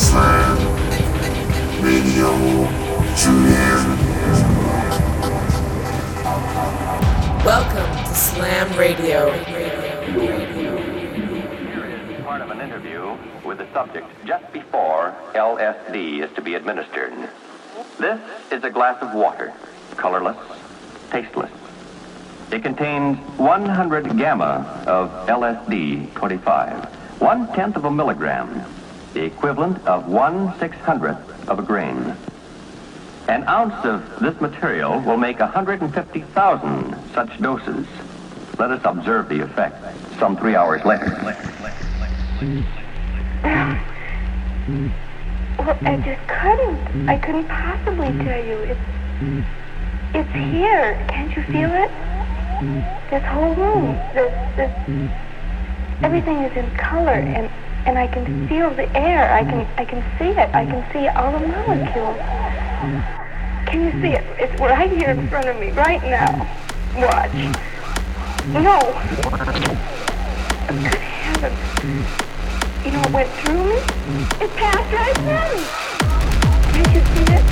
Slam Radio 408. Welcome to Slam Radio. Part of an interview with the subject just before LSD is to be administered. This is a glass of water, colorless, tasteless. It contains 100 gamma of LSD 25, 1/10 of a milligram, the equivalent of 1/600th of a grain. An ounce of this material will make 150,000 such doses. Let us observe the effect some 3 hours later. Well, I just couldn't. I couldn't possibly tell you. It's here. Can't you feel it? This whole room, this, everything is in color, and I can feel the air. I can see it. I can see all the molecules. Can you see it? It's right here in front of me, right now. Watch. No. Good heavens. You know, it went through me. It passed right through me. Can't you see it?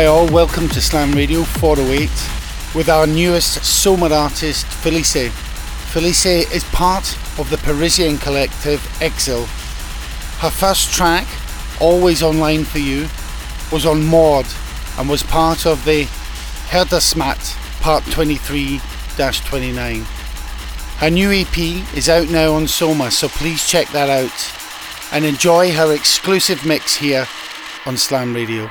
Hi all, welcome to Slam Radio 408 with our newest SOMA artist, Felice. Felice is part of the Parisian collective EXIL. Her first track, Always Online For You, was on Maud and was part of the Herdesmat Part 23-29. Her new EP is out now on SOMA, so please check that out and enjoy her exclusive mix here on Slam Radio.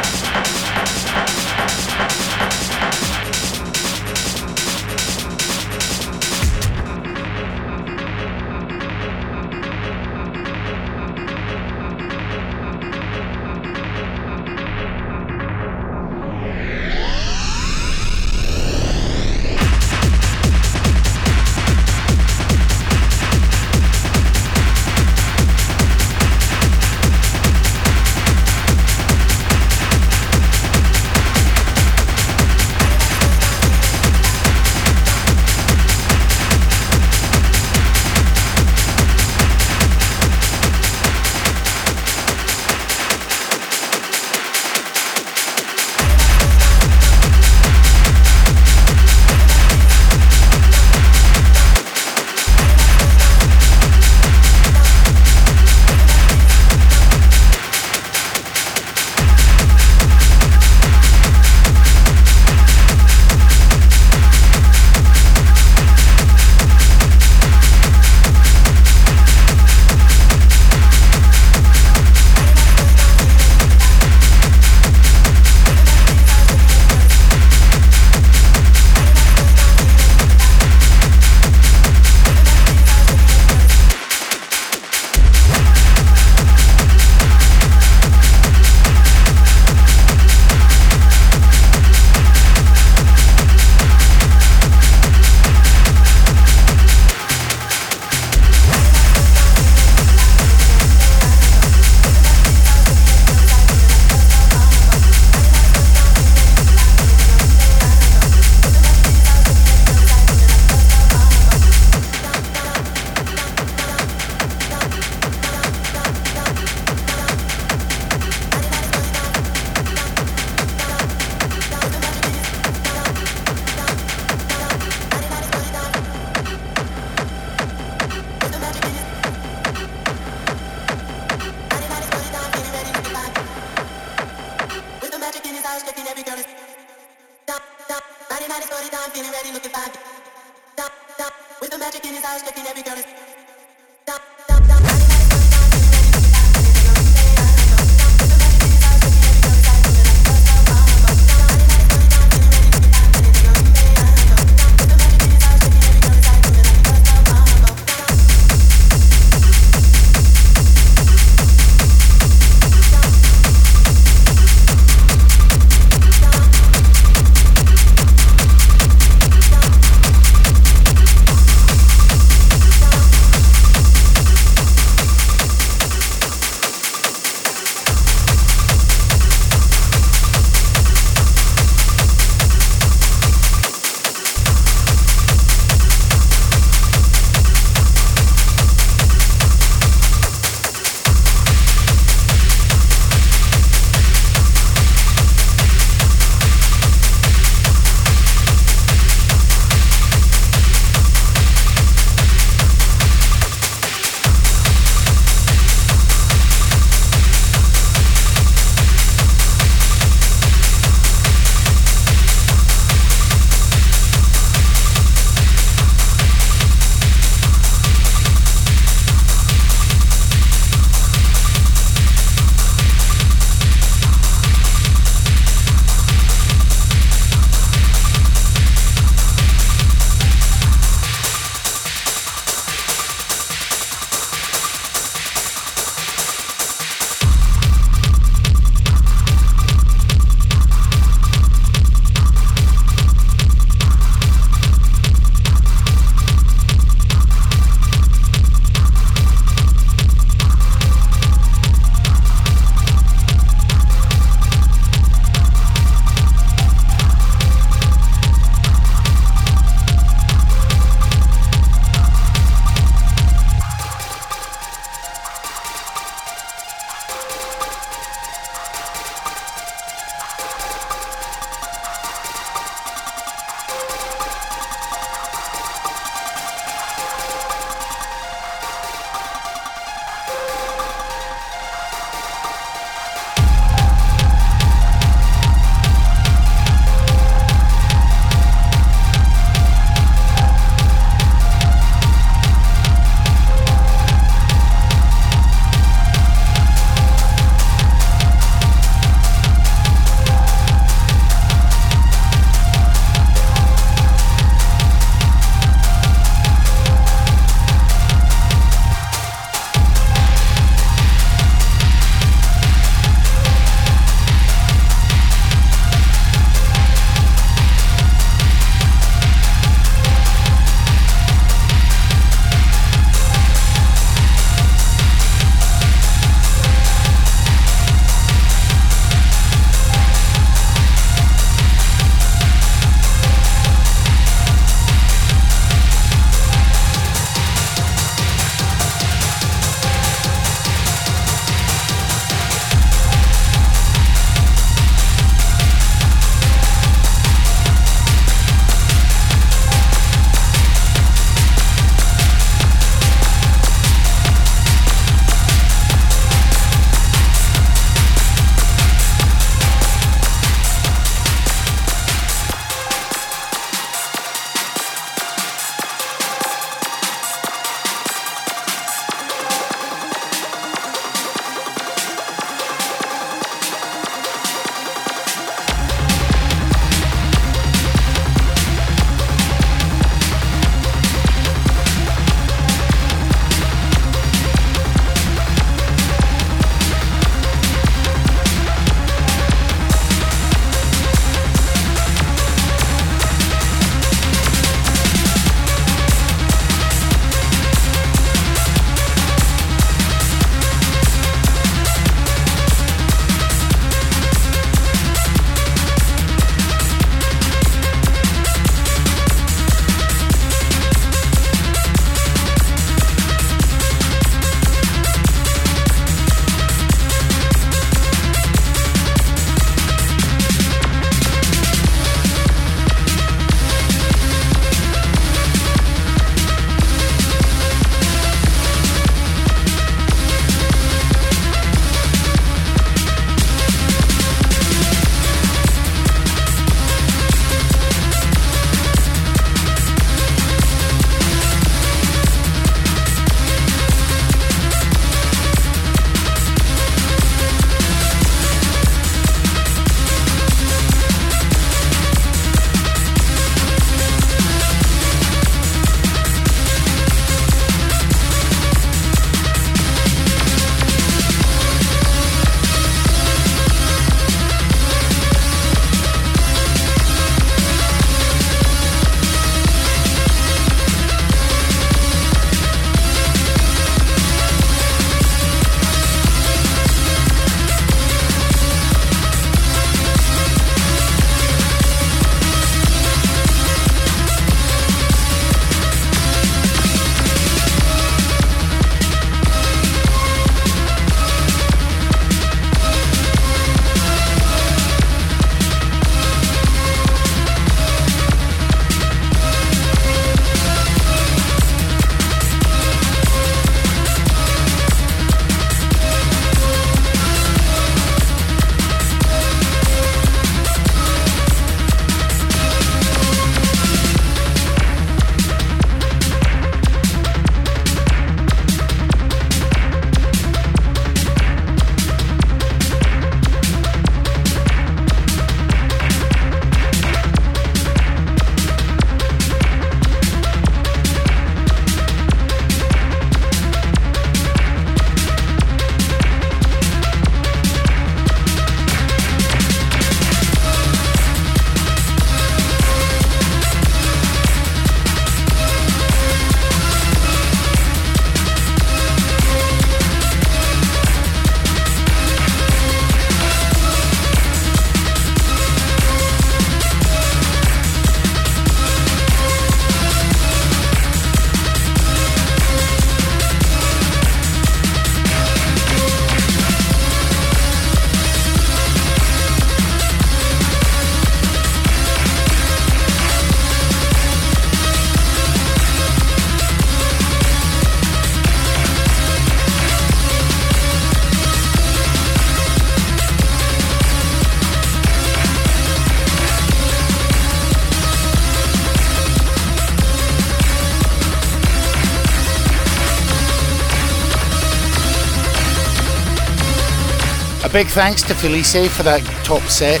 A big thanks to Felice for that top set,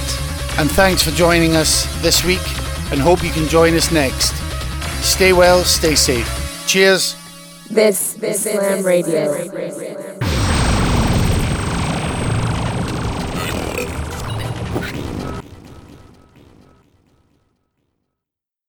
and thanks for joining us this week, and hope you can join us next. Stay well, stay safe. Cheers. This is Slam Radio.